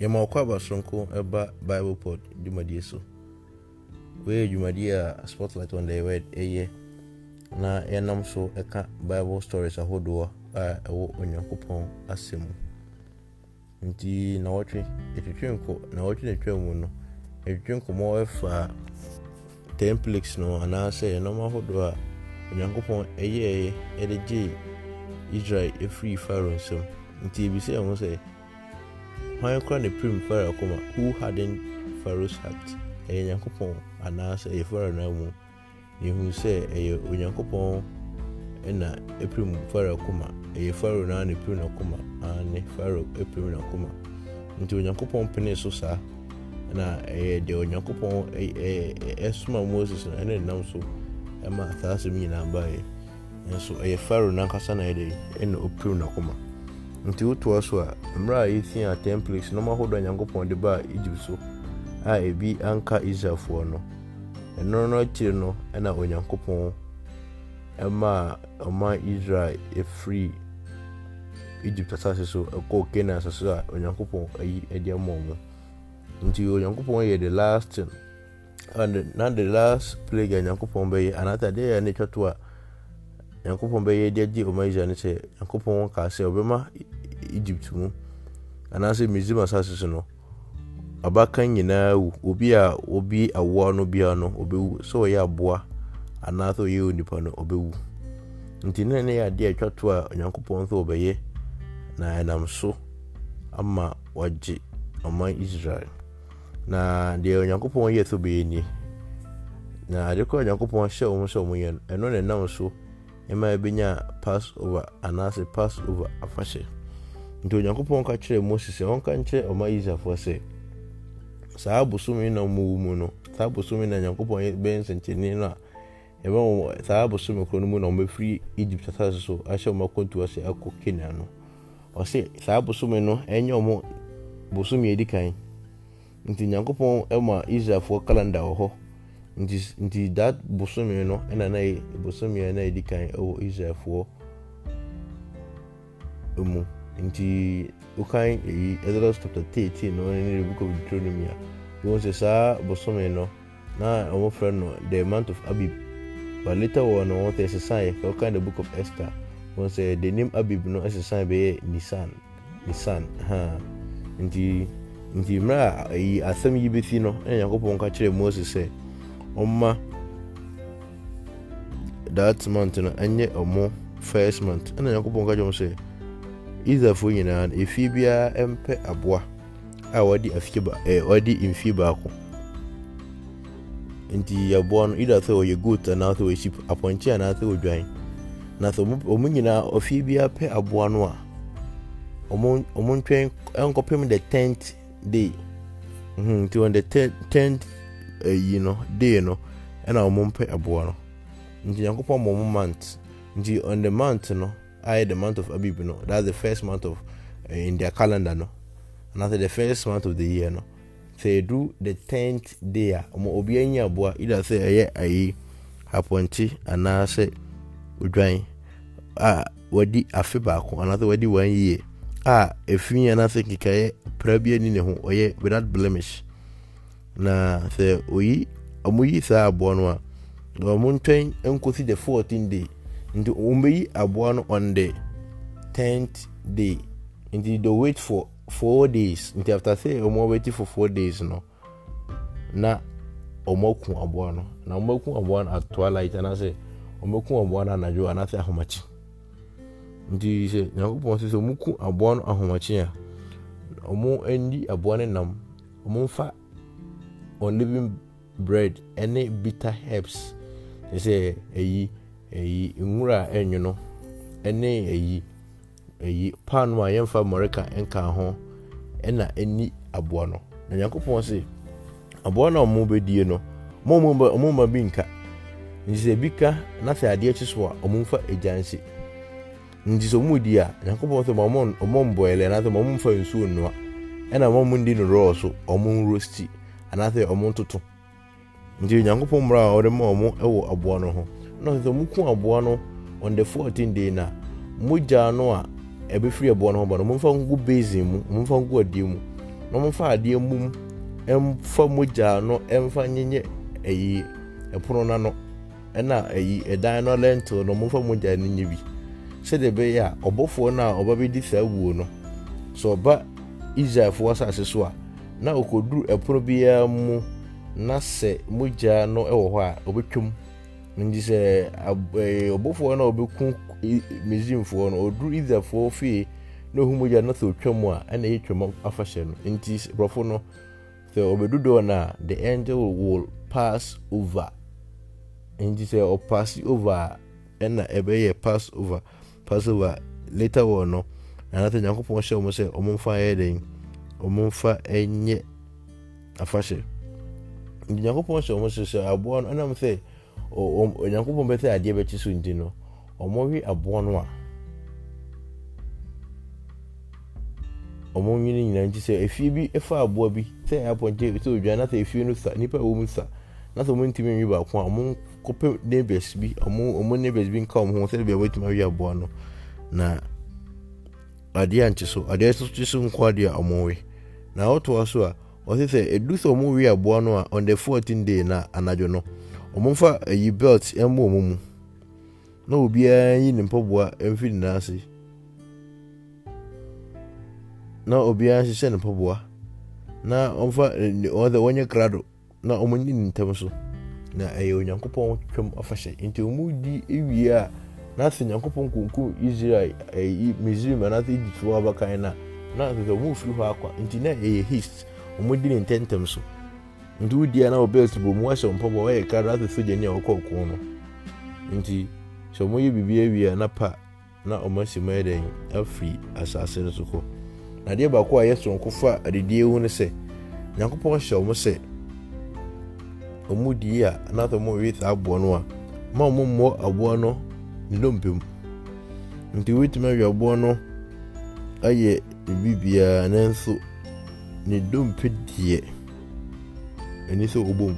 Yama Okwaba Sonko Eba Bible Pod Jumadi so. Where Jumadi a spotlight on the word a year. Na enam so eka Bible stories a hodoa ewo Onyankopon asemu. Nti na watwe etwetwenko na watwe etwemu no. Etwenko mo fa templates no anase enoma hodoa Onyankopon eye edje Israel e free Pharaoh so. Nti bi se won say Why crown the prim Pharaoh come who hardened Pharaoh's heart? Onyankopon anase e Pharaoh na mu. Ni hu say Onyankopon na e prim Pharaoh come e Pharaoh na ne prim na come ane Pharaoh e prim na come. Nti Onyankopon pene so sa na de Onyankopon esuma Moses na ne nam so e ma atase mi na ba e. Nso e Pharaoh na kasa na de e na oprim na come. Nti utu aso a mra yi tin a templates no ma hodo Nyankopon de ba Egypt so a ebi anka Israelfo no eno no chiri no na Onyankopon ema Israel e free Egypt asase so e ko Canaan asase a Onyankopon ayi e de amon nti Onyankopon ye the last and not the last plague Onyankopon be another day na twa to a Onyankopon be ye de di omaija ne se Onyankopon ka se obema Egypt mu anase mizima asase no abakan nyina obi awo no bia no obewu so ye aboa anase ye onipa no obewu nti nene ya de atwato a Onyankopon so obeye na enamso ama waji ama Israel na de Onyankopon ye so be ni na de ko Onyankopon hye omo so omoye eno ne namso ema ebenya passover anase passover afashe nti Onyankopon ka kire Moses onka nche oma Israelfo se saa busumi na mumu no saa busumi na Onyankopon ben senteni na eba wo saa busumi ko no na mfiri Egypt asase so ahye oma kontu ase akọ Canaan no ose saa busumi no enye omo busumi edikan nti Onyankopon ema Israelfo calendar ho nti that busumi no na busumi na edikan o Israelfo omo nti ukai Exodus chapter 13 no in the book of Deuteronomy won say sa busumi no na our friend no the month of Abib but later on no they say in the book of Esther won say the name Abib no as say be Nisan nti mra asem yi beti no na Onyankopon ka kire Moses say Oma that month no anye omo first month na Onyankopon ka jom say Israelfo nyina na efi bia empe aboa a wadi afiba wadi infiba ko nti aboa no ida so ye goat na so we sheep aponche na so odwan na so omu nyina ofi bia pe aboa no a omu ntwen enkopem the 10th day to on the 10th day no na omu pe aboa no nti Onyankopon mo month nti on the month no I the month of Abib no that's the first month of in their calendar no another the first month of the year no they do the 10th day omo obi anya aboa either say aye aye aponti ana say odwan wadi afeba ko another wadi 1 year efin ana say kikaye prabia ni ne ho oye without blemish na say oyi omuyi sa aboa no a omo ntwen enkosi the 14th day nti umbeyi aboa no on the 10th day nti do wait for 4 days nti after say omo wait for 4 days no na omoku aboa no na omoku aboa no at twilight and I say omoku aboa no na jo anase ahomachi nti say Onyankopon say omoku aboa no ahomachi a omo endi aboa ne nam omo fa on living bread any bitter herbs they say eyi nwura enyu no ene eyi panu a yemfa America enka ho na eni aboa no na Onyankopon se aboa na omo bedie no mo bi nka nti se bika na se ade echiso a omo mfa ejansi nti so mu di a Onyankopon so omo mboele na so omo mfa nsuo no a na omo ndi no raw so omo roasti ana se omo toto nti Onyankopon mra a ore mo omo ewo aboa no ho no so muku aboa no on the 14th day na muja no a ebefiri aboa no ho ba no mfa ngu basin mu mfa ngu adi mu Namfa ade mum emfa moja no emfa nyenye eyi epono na no na eyi edan no lento no momfa moja nyenye bi se de be ya obofo na obabedi sawu no so ba Israel fo asase so a na okoduru epono bia mu na se moja no ewo ho a obetwum nji se obofo na obekun mezimfo no oduru Israel fo fie no humoja na so twam a na yetwam afahye no nti brofo no se obedudo na the angel will pass over nji se o pass over na ebeye pass over passover later on no na ta yakopon hye mo se omomfa yeden omomfa enye afahye yakopon hye mo se aboa no na mo se yakopon be se ade be chi so ndi no omowi aboa no a omunyi ni nanji se efie bi efa aboa bi se aponje se odwa na se efie no sa nipa wo mu sa na so muntimi nwi ba ko amun kope neighbors bi omun neighbors bi nka omun se be wetima wi aboa no na ade anche so ade so tisu nkwade amonwe na oto aso a o se edu so omun wi aboa no a on the 14th day na anajo no omunfa yi belt emu omumu na obi anyi ni mpoboa emfi ni nase na obia hise ne poboa na omfa other onye krado na omunyi ntemso na ayo nyankopon twem afahye nti omudi ewia na se nyankopon konku Israel e Muslim na se jitu abakan na se mu firi ho akwa nti na e hist omudi ntentemso ndudia na obels bo mu ahye poboa e krado se soje ne okoko no nti so moye bibia ewia na pa na omasimaye den afri asase ne soko na de ba ko ayeso nkofa adedie hu ne se nyankopon hye omo se omudi a na to mo with aboa no a ma mo mo aboa no ndompem nti with me wi aboa no aye bibia na nso ne dompe die eni so obom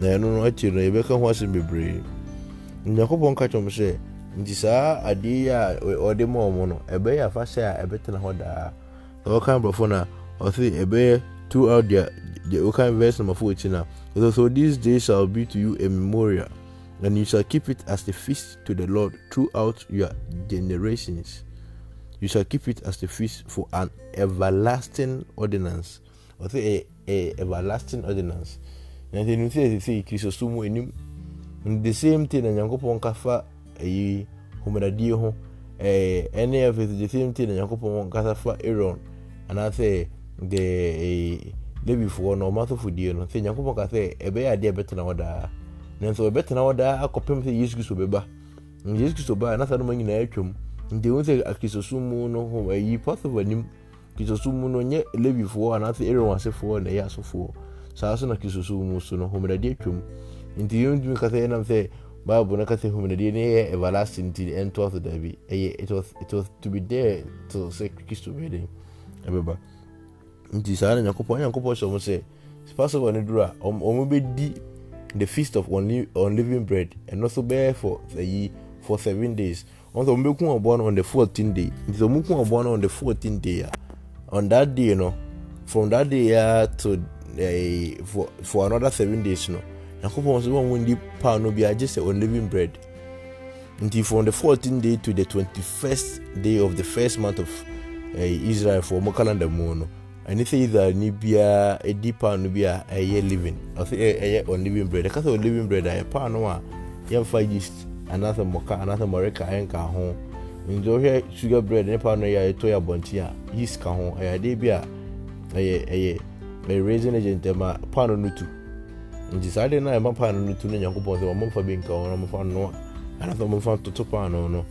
na eno no akire na ebeka ho asem bebre nyankopon ka chom se nti sa ade ya ode mo mo no ebe ya fa se a ebetena ho da Okan brofona or say ebe throughout the Okan verse number 14 now. So this day shall be to you a memorial, and you shall keep it as a feast to the Lord throughout your generations. You shall keep it as a feast for an everlasting ordinance. Or say a everlasting ordinance. And then you say Krisosumo enim. The same thing and Yankopon kafa e homadie ho. Any of the same thing and Yankopon kafa Aaron. And I say the day before no matter for dear no say Nyankopon ka say e be ade better na oda na so better na oda akopem say Jesus Christ obeba Jesus Christ oba na say no nyina atwam nti won say akrisosumu no ho ayi possible nim akrisosumu no nye levi for and I say everyone say for na ya so for so aso na akrisosumu so no ho medade atwam nti you do ka say na say Bible na ka say ho medade ne everlasting till end to the day it was to be there to say Christ obeda ebeba nti sana nyankopon so mo se Passover ne dura omo be di the feast of unleavened bread and also bear for 7 days on the moku aboa on the 14th day the moku aboa on the 14th day on that day you know from that day to for another 7 days you know nyankopon so won di pa no bi age se unleavened bread nti from the 14th day to the 21st day of the first month of Israel for mo calendar mo no ani say that ni bia edipa no bia eye living or say eye on living bread because on living bread I pa no a yam fa yeast another moka another moreka enka ho njo here sugar bread ne pa no ya to ya bonti a yeast ka ho eye de bia eye raisin agent ma pa no nutu nji sade na ma pa no nutu no Nyankopon so mo fa bi nka ho mo fa no another mo fa to pa no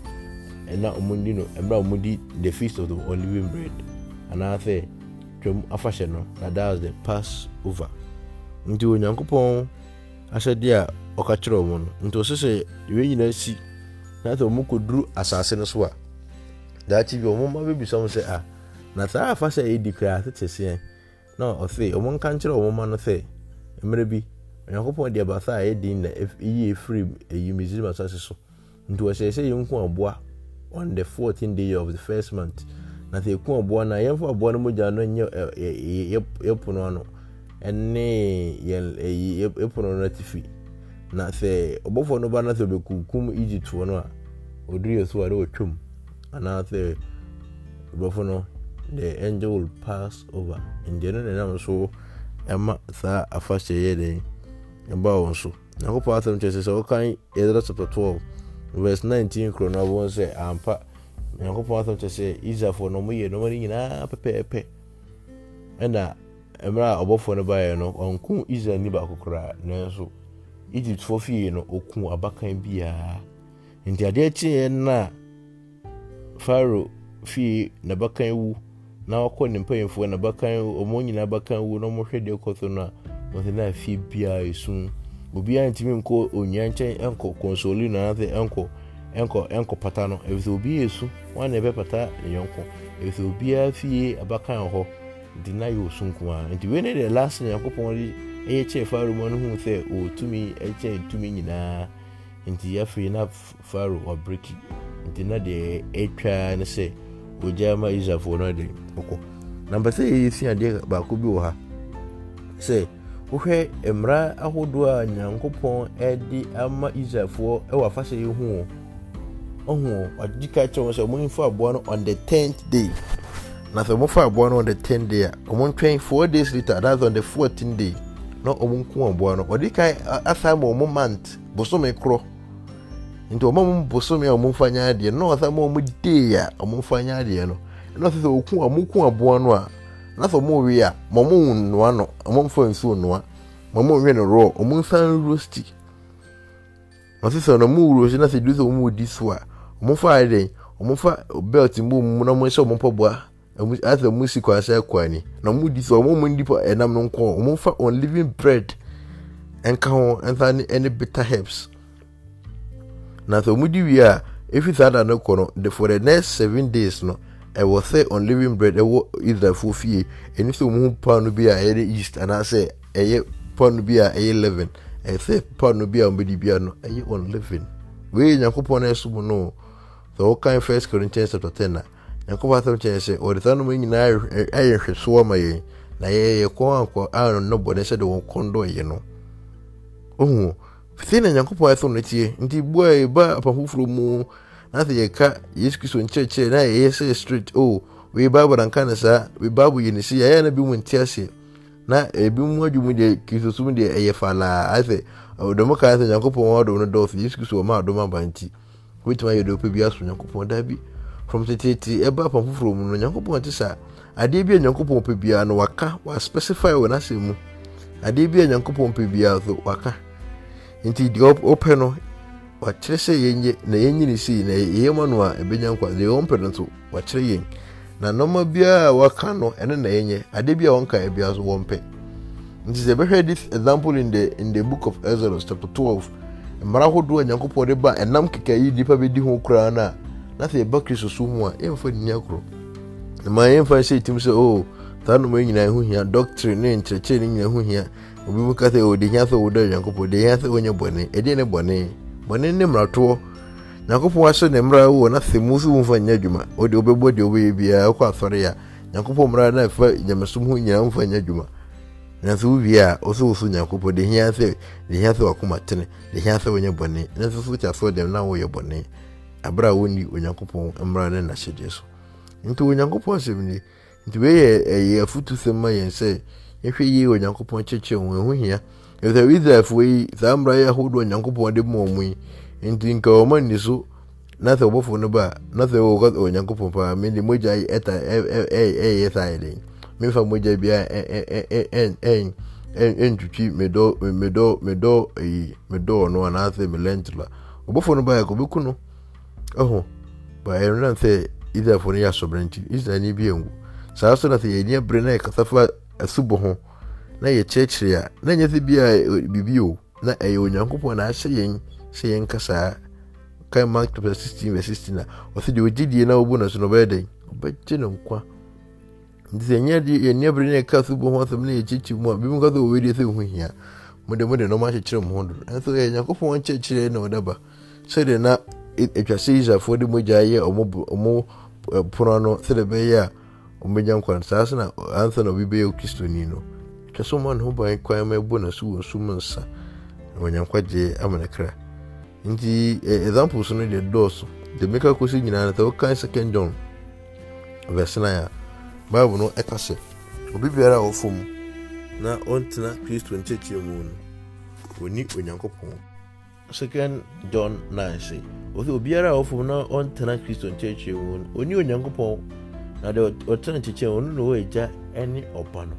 and now Mundi no Ebra Mundi the feast of the unleavened bread. And I say Twem Afahye no that was the Passover. Nti Onyankopon asade a okachero mo no. Nti osese we nyina si na to mukoduru asase no so a. Da chi bi omoma be biso mo say ah na sa afahye e di kra tetese en. No o say omo nka nchero omoma no say emre bi Onyankopon de abasa e di na e free e Muslim asase so. Nti osese ye nko aboa on the 14th day of the first month na te ku obo na yemfo obo no moja no nye epuno no ene ye epuno no tifi na se obofo no ba na se bekukum Egypt wo no a oduri eso are otwum ana se obofo no the angel will pass over in general na so ema sa afashe yede mba won so na ko pa asem chese so kan Ezra chapter 12 verse 19 krona won se ampa na ko pa asem chese Isa for no moye no mari nyina pepepe enda emra obofo no bae no onku Isa ni ba kokora nanso Egypt for fie no oku abakan bia ntia de chie na Pharaoh fie na bakan wu na wako ni mpanyimfo na bakan omo nyina bakan wu no mo hwede koso na wose na fie bia isun obi antimi nko onyanche enko konsoli na ase enko pata no ebi obi yesu wan ebe pata yonko ebi obi afie abakan ho deny osunku a ndi we ne the last yakopon ri eche Pharaoh mo no hu se o tumi eche tumi nyina ndi afie na Pharaoh wa breaking ndi na de etwa ne se ojama Israel no de oko number 3 yesi ade ba ko bi wo ha se uhwe emra ahodo a nyankopon edi ama Israelfo e wa fase ye hu ohu odika chewo se mo nfa abo no on the 10th day na se mo fa abo no on the 10th day omo ntwen 4 days later that's on the 14th day no omo nku abo no odika asamo omo month bosome kro nti omo bosome omo mfanya ade no asamo omo day a omo mfanya ade no no se oku amoku abo no a na so mo we a mo mo no ano mo mfo nsu no a mo mo we no ro mo nsan roasty na so no mo ro je na se du so mo di so a mo fa ade mo fa belt mo mo na mo se mo poboa as a music wa se kwani na mo di so mo ndi po enam no nko mo fa on living bread enka ho ensan any bitter herbs na so mo di we a efi sada no ko no for the next 7 days no I was say on living bread. I was either for fear anything more pound to be a east, and I say a pound to be a 11. I say pound to be a baby piano. I on living. We Yakupon is no. The whole kind First Corinthians chapter 10. Yakuba say, or the son in Irish swammer. Nay, a quanqua, I don't know, but I said, oh, condo, you know. Oh, thin and Yakuba is on it here. Indeed, boy, but upon who flew more. Nothing a cat, yes, Christian church, and I say straight, oh, we babble and canna, sir, we babble in the sea, I ain't a boom and tears here. Now, a boom, what you mean, the kiss of Sunday, a falla, I say, oh, the mock, I think, Uncle Pond on the door, yes, Christian, my doma banty. Which my do be asked from Uncle Pond, Dabby? From the tea, a bap of room, and Uncle Pond, sir. I did be an Uncle Pond, Pibiano, Waka, was specified when I see him. I did be an Uncle Pond, Pibiano, Waka. Indeed, the open. What chase ye na yenyi see na yemanwa ebenyankwa the ompedanto what chase ye na normal bia waka no ene na yenye ade bia wonka e bia so wonpe nti ze be heard this example in the book of Exodus chapter 12 mara hodo anyankopon de ba enam keka yi dipa be di ho kura na se ba Kristo so mu a emfa ni akro ma emfa se tim se oh tanu mo nyina ho hia doctrine ne ncheche ne nyina ho hia obi mu ka se o de hia so wo de anyankopon de hia se wo nyebone e de ne bone bone ne mrato nyakopo aso ne mra wo na semusu mfanya djuma odi obebo de obe bia akwa sore ya nyakopo mra na fa nyamasum hu nyam mfanya djuma na so bia oso nyakopo de hia se akoma tene de hia se wonya bone na so fucha so dem na wo ye bone abra woni onyakopo mra na na hye so nti onyakopo asemi nti we ye afutu sema ye se ehwe ye onyakopo cheche won hu hia if there is a way, some briar hood when Uncle Pond did more me, and think our money so. Nothing will for no bar, nothing will got on Uncle Papa, mainly Moja at a siding. Me for Moja be and to cheat me door, no one answer me lentula. Buffon by a cobucuno. Oh, but I don't say either for near sovereignty, is any being. So as the idea Brene Casafa a subohon. Na ye church ya na nyezi bia bibio na ayo nyankopon na ahyen seyen kasa kan Mark 16:16 na osidi ogidie na obu na so no beden obeje no kwa ndize nyadi ye nyabri ne kasu bo ho sam na ye chichi mu bimu kaso o wedi se huhia mode no ma chichire mu hondo anso ye nyankopon chechire na odaba se de na etwa seiza for de mojaye omo Purano Thedebea, Omejan Quansasna, Anthony Bibeo Kistonino. Casoman who by inquire my bonus who was summons when I'm quite amanacra. In the examples on the doors, the maker could sing in another kind second John Versania Bible no Ecasse, Obibera or Fum. Now on Tina Christo and Churchill Moon. We need when Yankopon. Second John 9. Obiara or Fum now on Tina Christo and Churchill Moon. When you and Yankopon, now the alternative on no way any or panel.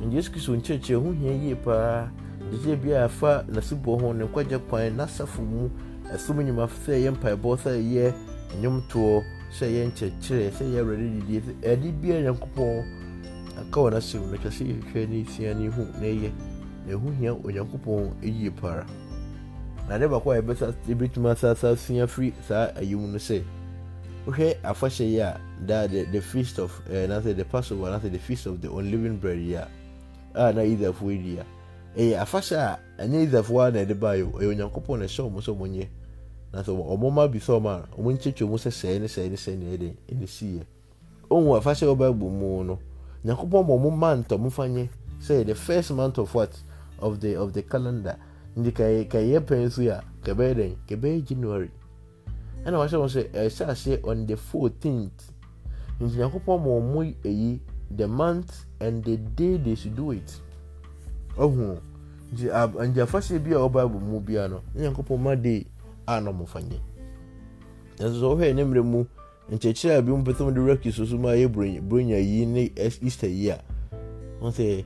And just kiss on church, who hear pa, the JBA far, Nasubohon, and Quajapine, Nasafumu, assuming you must say empire both a year, and Yum Tour, say in church, say you're ready, Eddie Beer and Coupon, and call us soon, let us see if any who nay, and who here or young coupon a year para. I never quite better to be to myself, senior free, sir, you won't say. Okay, I first say, that the feast of, nothing the Passover, nothing the feast of the unleavened bread, yeah. Ah, na either of we dear. Eh, a fasha, and neither of one at the bio, a young couple and a show, most of one year. Nothing or mama be so man, or when church almost say any say in the sea. Oh, a fasha by Bumono. Nacopo Momant or Mufanye, say the first month of what? Of the calendar. In the Kaye Pensia, Cabeden, Cabe January. And I was say on the 14th. In the Nacopo Momu a the month and the day they should do it. Oh, and the first year or Bible Mubiano, young couple my day, Anno Fanny. As over a name remove, and Chechia being performed the records of my bring a year Easter year. On the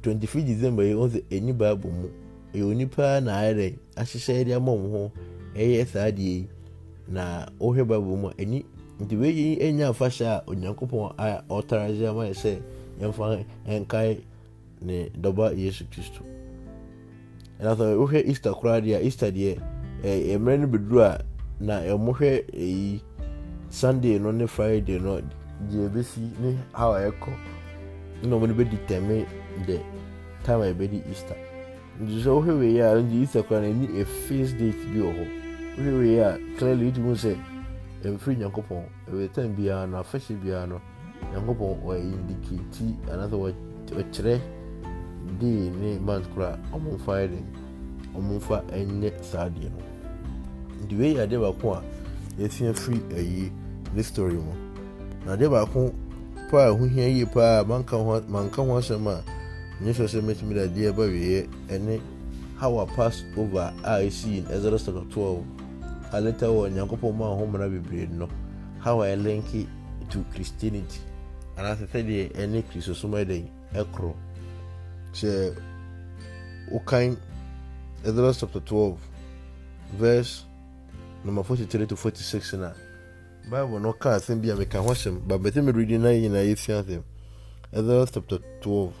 25th December, you want any Bible, you only pan eye, as she said, your mom, ASID, now, oh, her Bible, any. The way any of us are on Yankopon, I authorize them, I say, and find and kai ne double years Christo. And I thought, okay, Easter crowd, Easter dear, a man bedra, now a mohe a Sunday and on a Friday, not the ABC, how I call. Nobody determine the time I bed Easter. So here we are on the Easter crowd and need a feast date to be home. Here we are, clearly it will say. Every Yankopon, every time Biano, Fashion Biano, Yankopon, or indicate another word, a tre, D, name, man's cry, among firing, among fire and net sardian. The way I never quite, it's free a ye, this story more. Now, they were pa who hear ye pa, manka once a man, necessary met me that dear baby, and how I passed over I seen as the rest of the 12. A letter on Yankopoma home and I be breed no. How I link it to Christianity. And as I said, any Christosoma day, a crow. Say, O kind, Ezra chapter 12, verse number 43 to 46. Now, Bible no can't send be a make a washam, but better me reading I in a Ethian. Ezra chapter 12,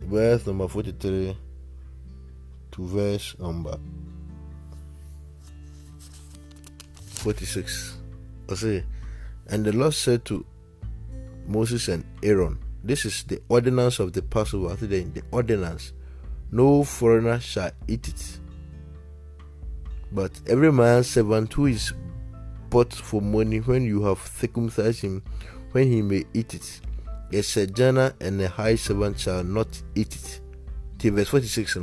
verse number 43 to verse number 46. I say, and the Lord said to Moses and Aaron, this is the ordinance of the Passover today, the ordinance. No foreigner shall eat it. But every man's servant who is bought for money, when you have circumcised him, when he may eat it, a sojourner and a high servant shall not eat it. Till verse 46.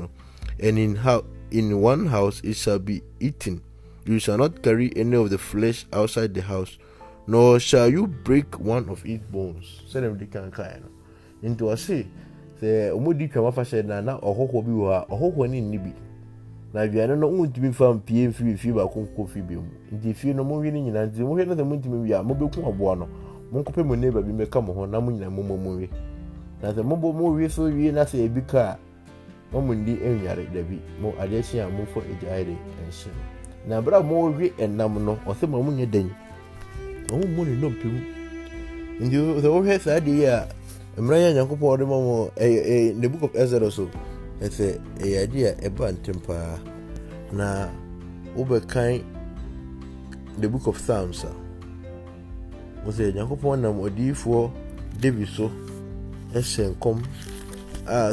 And in one house it shall be eaten. You shall not carry any of the flesh outside the house, nor shall you break one of its bones. Say them they can kind. Into a say, the Omudi Kamafa said, Nana or Hokobi are or Hokoni Nibi. Now, if you are not going to be found PMV, if you are coffee beam, if you no more winning, and the more than one to me, are mobile one, Moncope will never be become a Namun and Momo movie. Now, the mobile movie so you not say a big car. Momundi and Yarek Debbie, more Adesia and Mufo Ejari and Shem. Now, Brad Mori and Namno or some Monia Den. Oh, money, no people. And the old head's idea, a Marian Yankopo, the Momo, in the book of Ezra or so, and say, a idea, a band temper. Now, over kind the book of Psalms was a Yankopo number D4 Daviso, Essen come.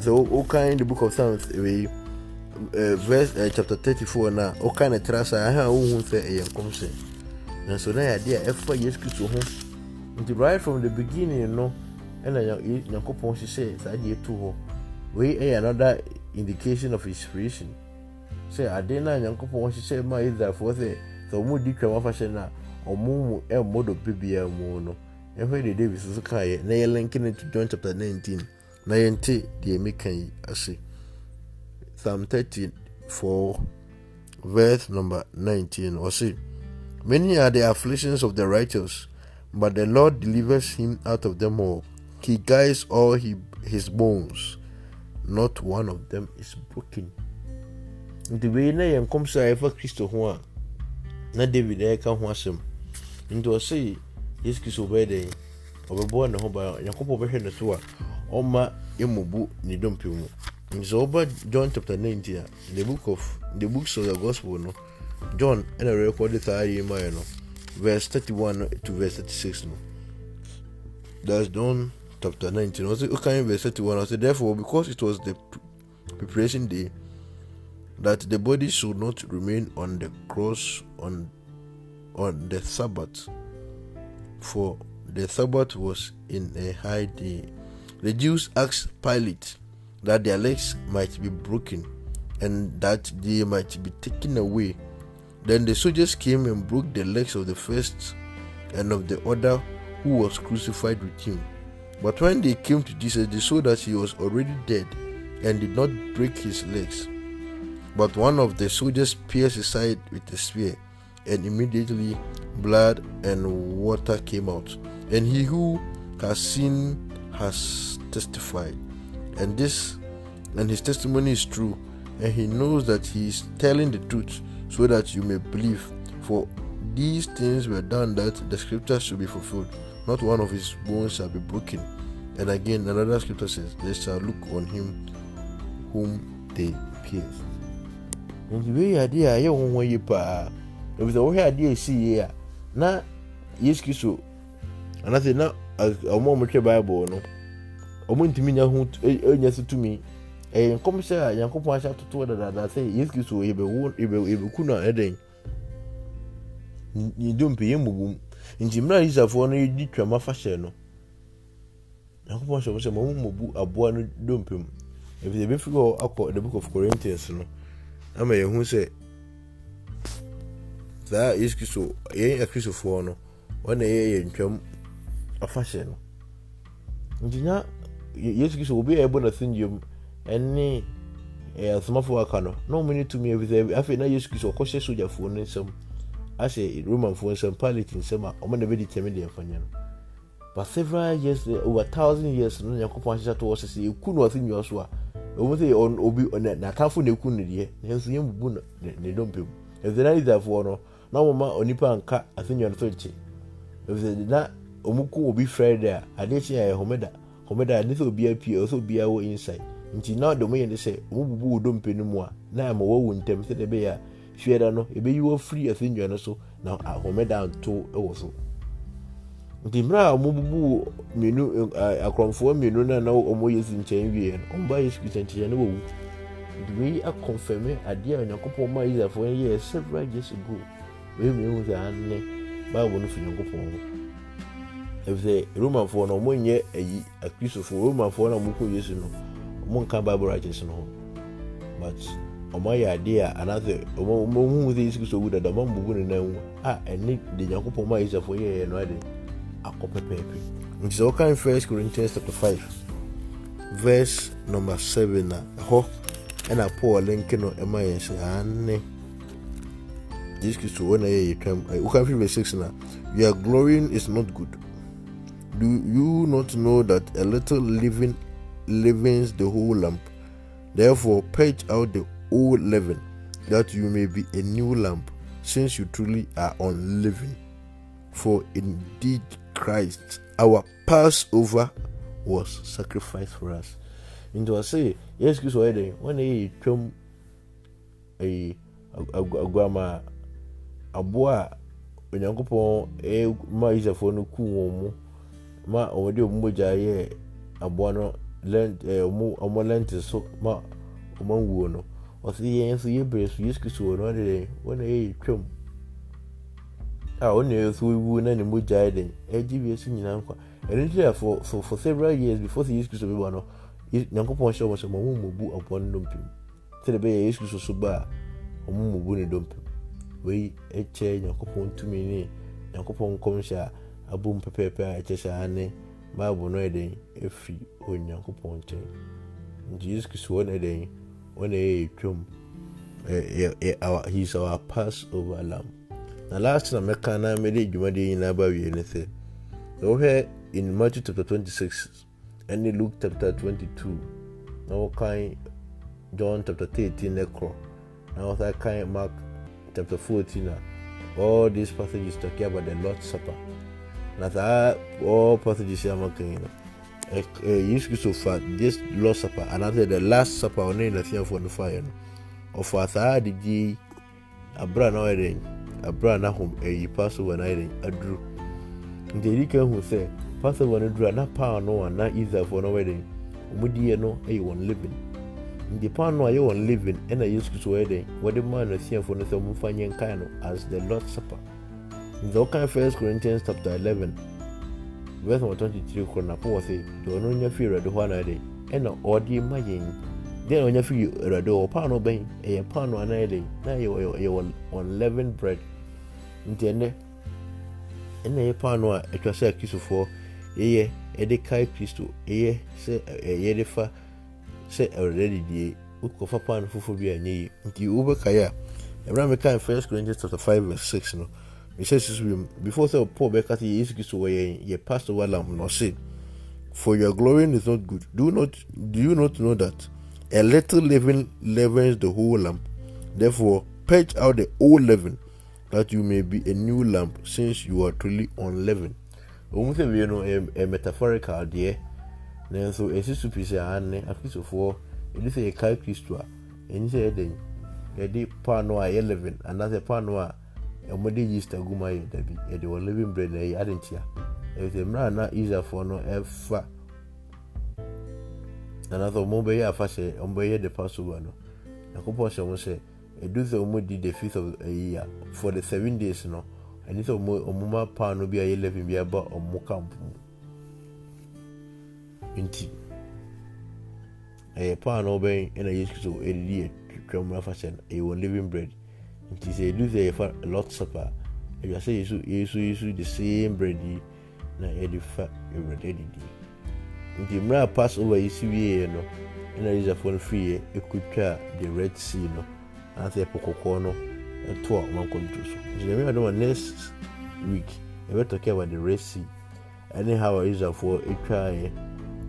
So okay, in the book of Psalms, verse chapter 34 now. Okay, the trust I have who say a young And so now idea ever yes Christ ho. And right from the beginning, you know, and Yakopon she says idea to ho. We another indication of inspiration. Say Adena Yakopon she said my Israel for say so mu di kwa fashion na omu e modo bibia mu no. And when the Davis is kai, na linking it to John chapter 19. Na yente de mekan ase. Psalm 34 verse number 19 or say, many are the afflictions of the righteous, but the Lord delivers him out of them all. He guides all his bones. Not one of them is broken. The way na yam come say for Christ ho a na David e ka ho asem. Nti o say yes Christ obede, obebo na ho ba Yakob obehwe ne to a oma yemubu ni dompe mu. So about John chapter 19, the books of the gospel, no, John and I recorded the Maya, no, verse 31 to verse 36, no. That's John chapter 19. I said, okay, verse 31. I said, therefore, because it was the preparation day, that the body should not remain on the cross on the Sabbath, for the Sabbath was in a high day. The Jews asked Pilate that their legs might be broken and that they might be taken away. Then the soldiers came and broke the legs of the first and of the other who was crucified with him. But when they came to Jesus, they saw that he was already dead and did not break his legs. But one of the soldiers pierced his side with a spear, and immediately blood and water came out. And he who has seen has testified, and his testimony is true, and he knows that he is telling the truth, so that you may believe. For these things were done that the scriptures should be fulfilled. Not one of his bones shall be broken. And again, another scripture says, they shall look on him whom they pierced. And the way idea I won't want you pa if the way idea see here na yes kiso and I say na a moment Bible no. Omuntimi nya hu enya se tumi enkomsha Yakopon asha toto dada say yes Kristo ebe kuna eden ni dompe yemugum nti mra Isafo no di twama fashe no Yakopon so se mobu aboa no dompem if they be figure akọ the book of Corinthians no ama ye hu se za yes Kristo ye Kristo fo no one ye ntwam afashe no ntinya yes Christ will be able to send you any smartphone account no money to me everything I feel na yes Christ okose soldier for no some as a Roman for some pilot in some o man be determine the fanya no but several years over 1,000 years no Yakopon share to us say eku no asin you so a o say on obi na kanfo na eku no de na so yembu no ne don pem if there is that for no na o ma onipa nka asin you no so che if there na omuku obi Friday adechi ya homeda adechi obi api oso obi awo inside nti na do me say omububu wo dompe no mu a na ma wo ntem se de be ya hweda no ebe yiwo free asenjua no so na homeda to ewo so nti mra omububu menu akromfo menu na omoyesi nchen wie omba Yesu Kristo nchen wo we a confirm ade a Yakopon ma Israel for years several years ago we mehu za anne ba wo no fi Yakopon if the Roman for no money ayi akristofo Roman for no muko Yesu no mo nka Bible writers no but omo ya idea another omo hu the Yesu so good that omo bugu ne na hu ah eni de Yakopon ma Yesu for ye no ade akopepepe nti so kan 1 Corinthians chapter 5 verse number 7 na ho ena Paul link no ema Yesu ane Yesu so wona ye twam u kan verse 6 na your glorying is not good. Do you not know that a little leaven leavens the whole lump? Therefore, purge out the old leaven, that you may be a new lump, since you truly are unleavened. For indeed Christ, our Passover, was sacrificed for us. And I say, yes, Christ already. When he came, a aboa, when you go my Israel no kuomo. Ma odi omuja ye abono lent omo lent so ma omanguo no o se ye nso ye bresu Yesu Kristo no de wona ye twam and for several years before the use of Nanko show was a mubu upon dumping. Telebay is so bar, a mubu dumping. We a chair, Yankopon to me, Yankopon commissioner, a boom pepper, a chessane, Babu no day, a free old Yankopon chair. Jesus one a day, one a chum. He's our Passover lamb. The last time I can I made it, you might be in anything. Over in Matthew chapter 26. And in Luke chapter 22, now kind John chapter 13, now that kind Mark chapter 14. All these passages talking about the Lord's Supper. Now that all passages are making use of this Lord's Supper, and after the Last Supper, on the thing for the fire. Of what I did, Abraham home a Passover night, a drew. The deacon who said. Passover no dura na power no one na either for no wedding. Umudi no a one living. In the power no a one living and I used to wedding. What the man is here for the Mufanyan Kano as the Lord's Supper. In the Okan 1 Corinthians chapter 11, verse 23, Cornapo say, do no your fear at the one day, and no ordi my yin. Then on your fear at the Opano bay, a pound one day, now you on leavened bread. Intended, and a pound one at your circus for. Eye edekai Kristo eye se eyerefa se already die ukofa pan fufu bi anyi nti ubekaya Abraham kan 1 Corinthians chapter 5 verse 6 no he says before so Paul Beckett is Kristo wey ye pastor walam no say for your glorying is not good do you not know that a little leaven leavens the whole lump therefore purge out the old leaven that you may be a new lump since you are truly unleavened. Almost you know a metaphorical dear. Then so a sister piece a piece of war, it is a calcristua, and you then a deep panoa 11, another panoa, a muddy yeast a gumay, that be a living bread, a adentia. If the man not easier for no ever another mobile fashion, umbay the Passover. A composition will say, a do so moody the 5th of a year for the 7 days no. And it's a mumma pan will be a living be about or more camp. Inti a pan obey and I used to a dear crumb fashion, a one living bread. It is a do a lot supper. If you say you the same bread, na edit fat every day. Inti mra pass over ECV no, and I use a phone free a could try the Red Sea no, and the Pococono. Tour one control. So, I do next week. I will talk about the Red Sea. Anyhow, I use it for a try.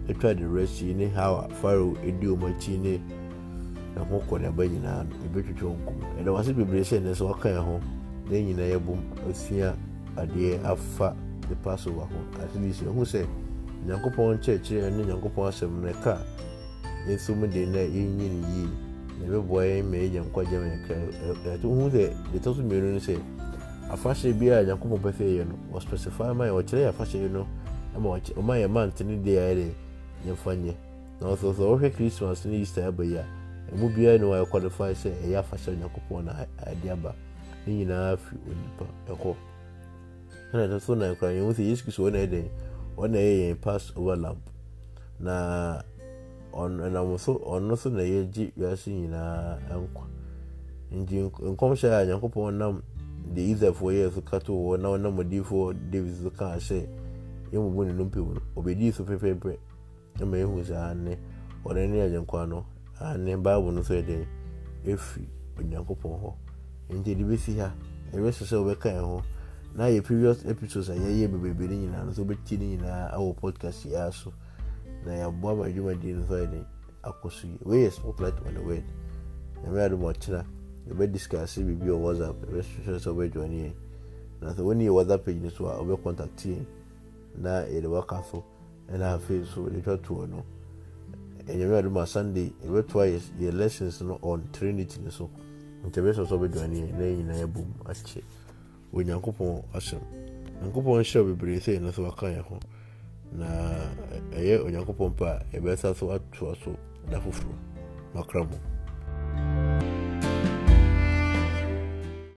I try the Red Sea. Anyhow, Pharaoh, I do my chin. I'm going to go to the beach. And I was a bit blessed. And so I came home. Then you know, boom, I see a day after the Passover. At least, who said, Yankopon church and Yankopon Seminaka. It's so many days in ye. Every boy made and quite to whom they told me, say, a fashion beer, Yanko Pathayan, or specify my or chair fashion, you know, a much or my amount in the day, Yafanya. Now, so the Christmas and Easter by year, and would be I know I qualify, say, a ya fashion Yakopona, a diaba, Nina, a cop. And at the sun I cry with the issues one day pass over lamp. Na. On and I'm so on nothing a year, you are seeing in Comsha and Yankopon, the either for years to cut or now number D for Davis the car say, you will win no people, obedience of a paper, a man who's an or any other Yanquano, and then Bible no third day, if Yankopon. Indeed, we see her, a rest of silver kind home. Now your previous episodes are ye be beginning and so be in our podcast, ye are so. Na ya baba yuma din zaidi akosi we is spotlight on the way na me adumo chira you be discuss bibi on WhatsApp resources so we join here na so when you WhatsApp page so we contact you na e the worker so and I feel so we try to no and you adumo Sunday we twice your lessons no on Trinity so intervention so we join here na yin na boom ache we Nyankopon asem Nyankopon show we be say na so akan ho na aye Onyankopon pa e besa so atu aso da foforo makramo.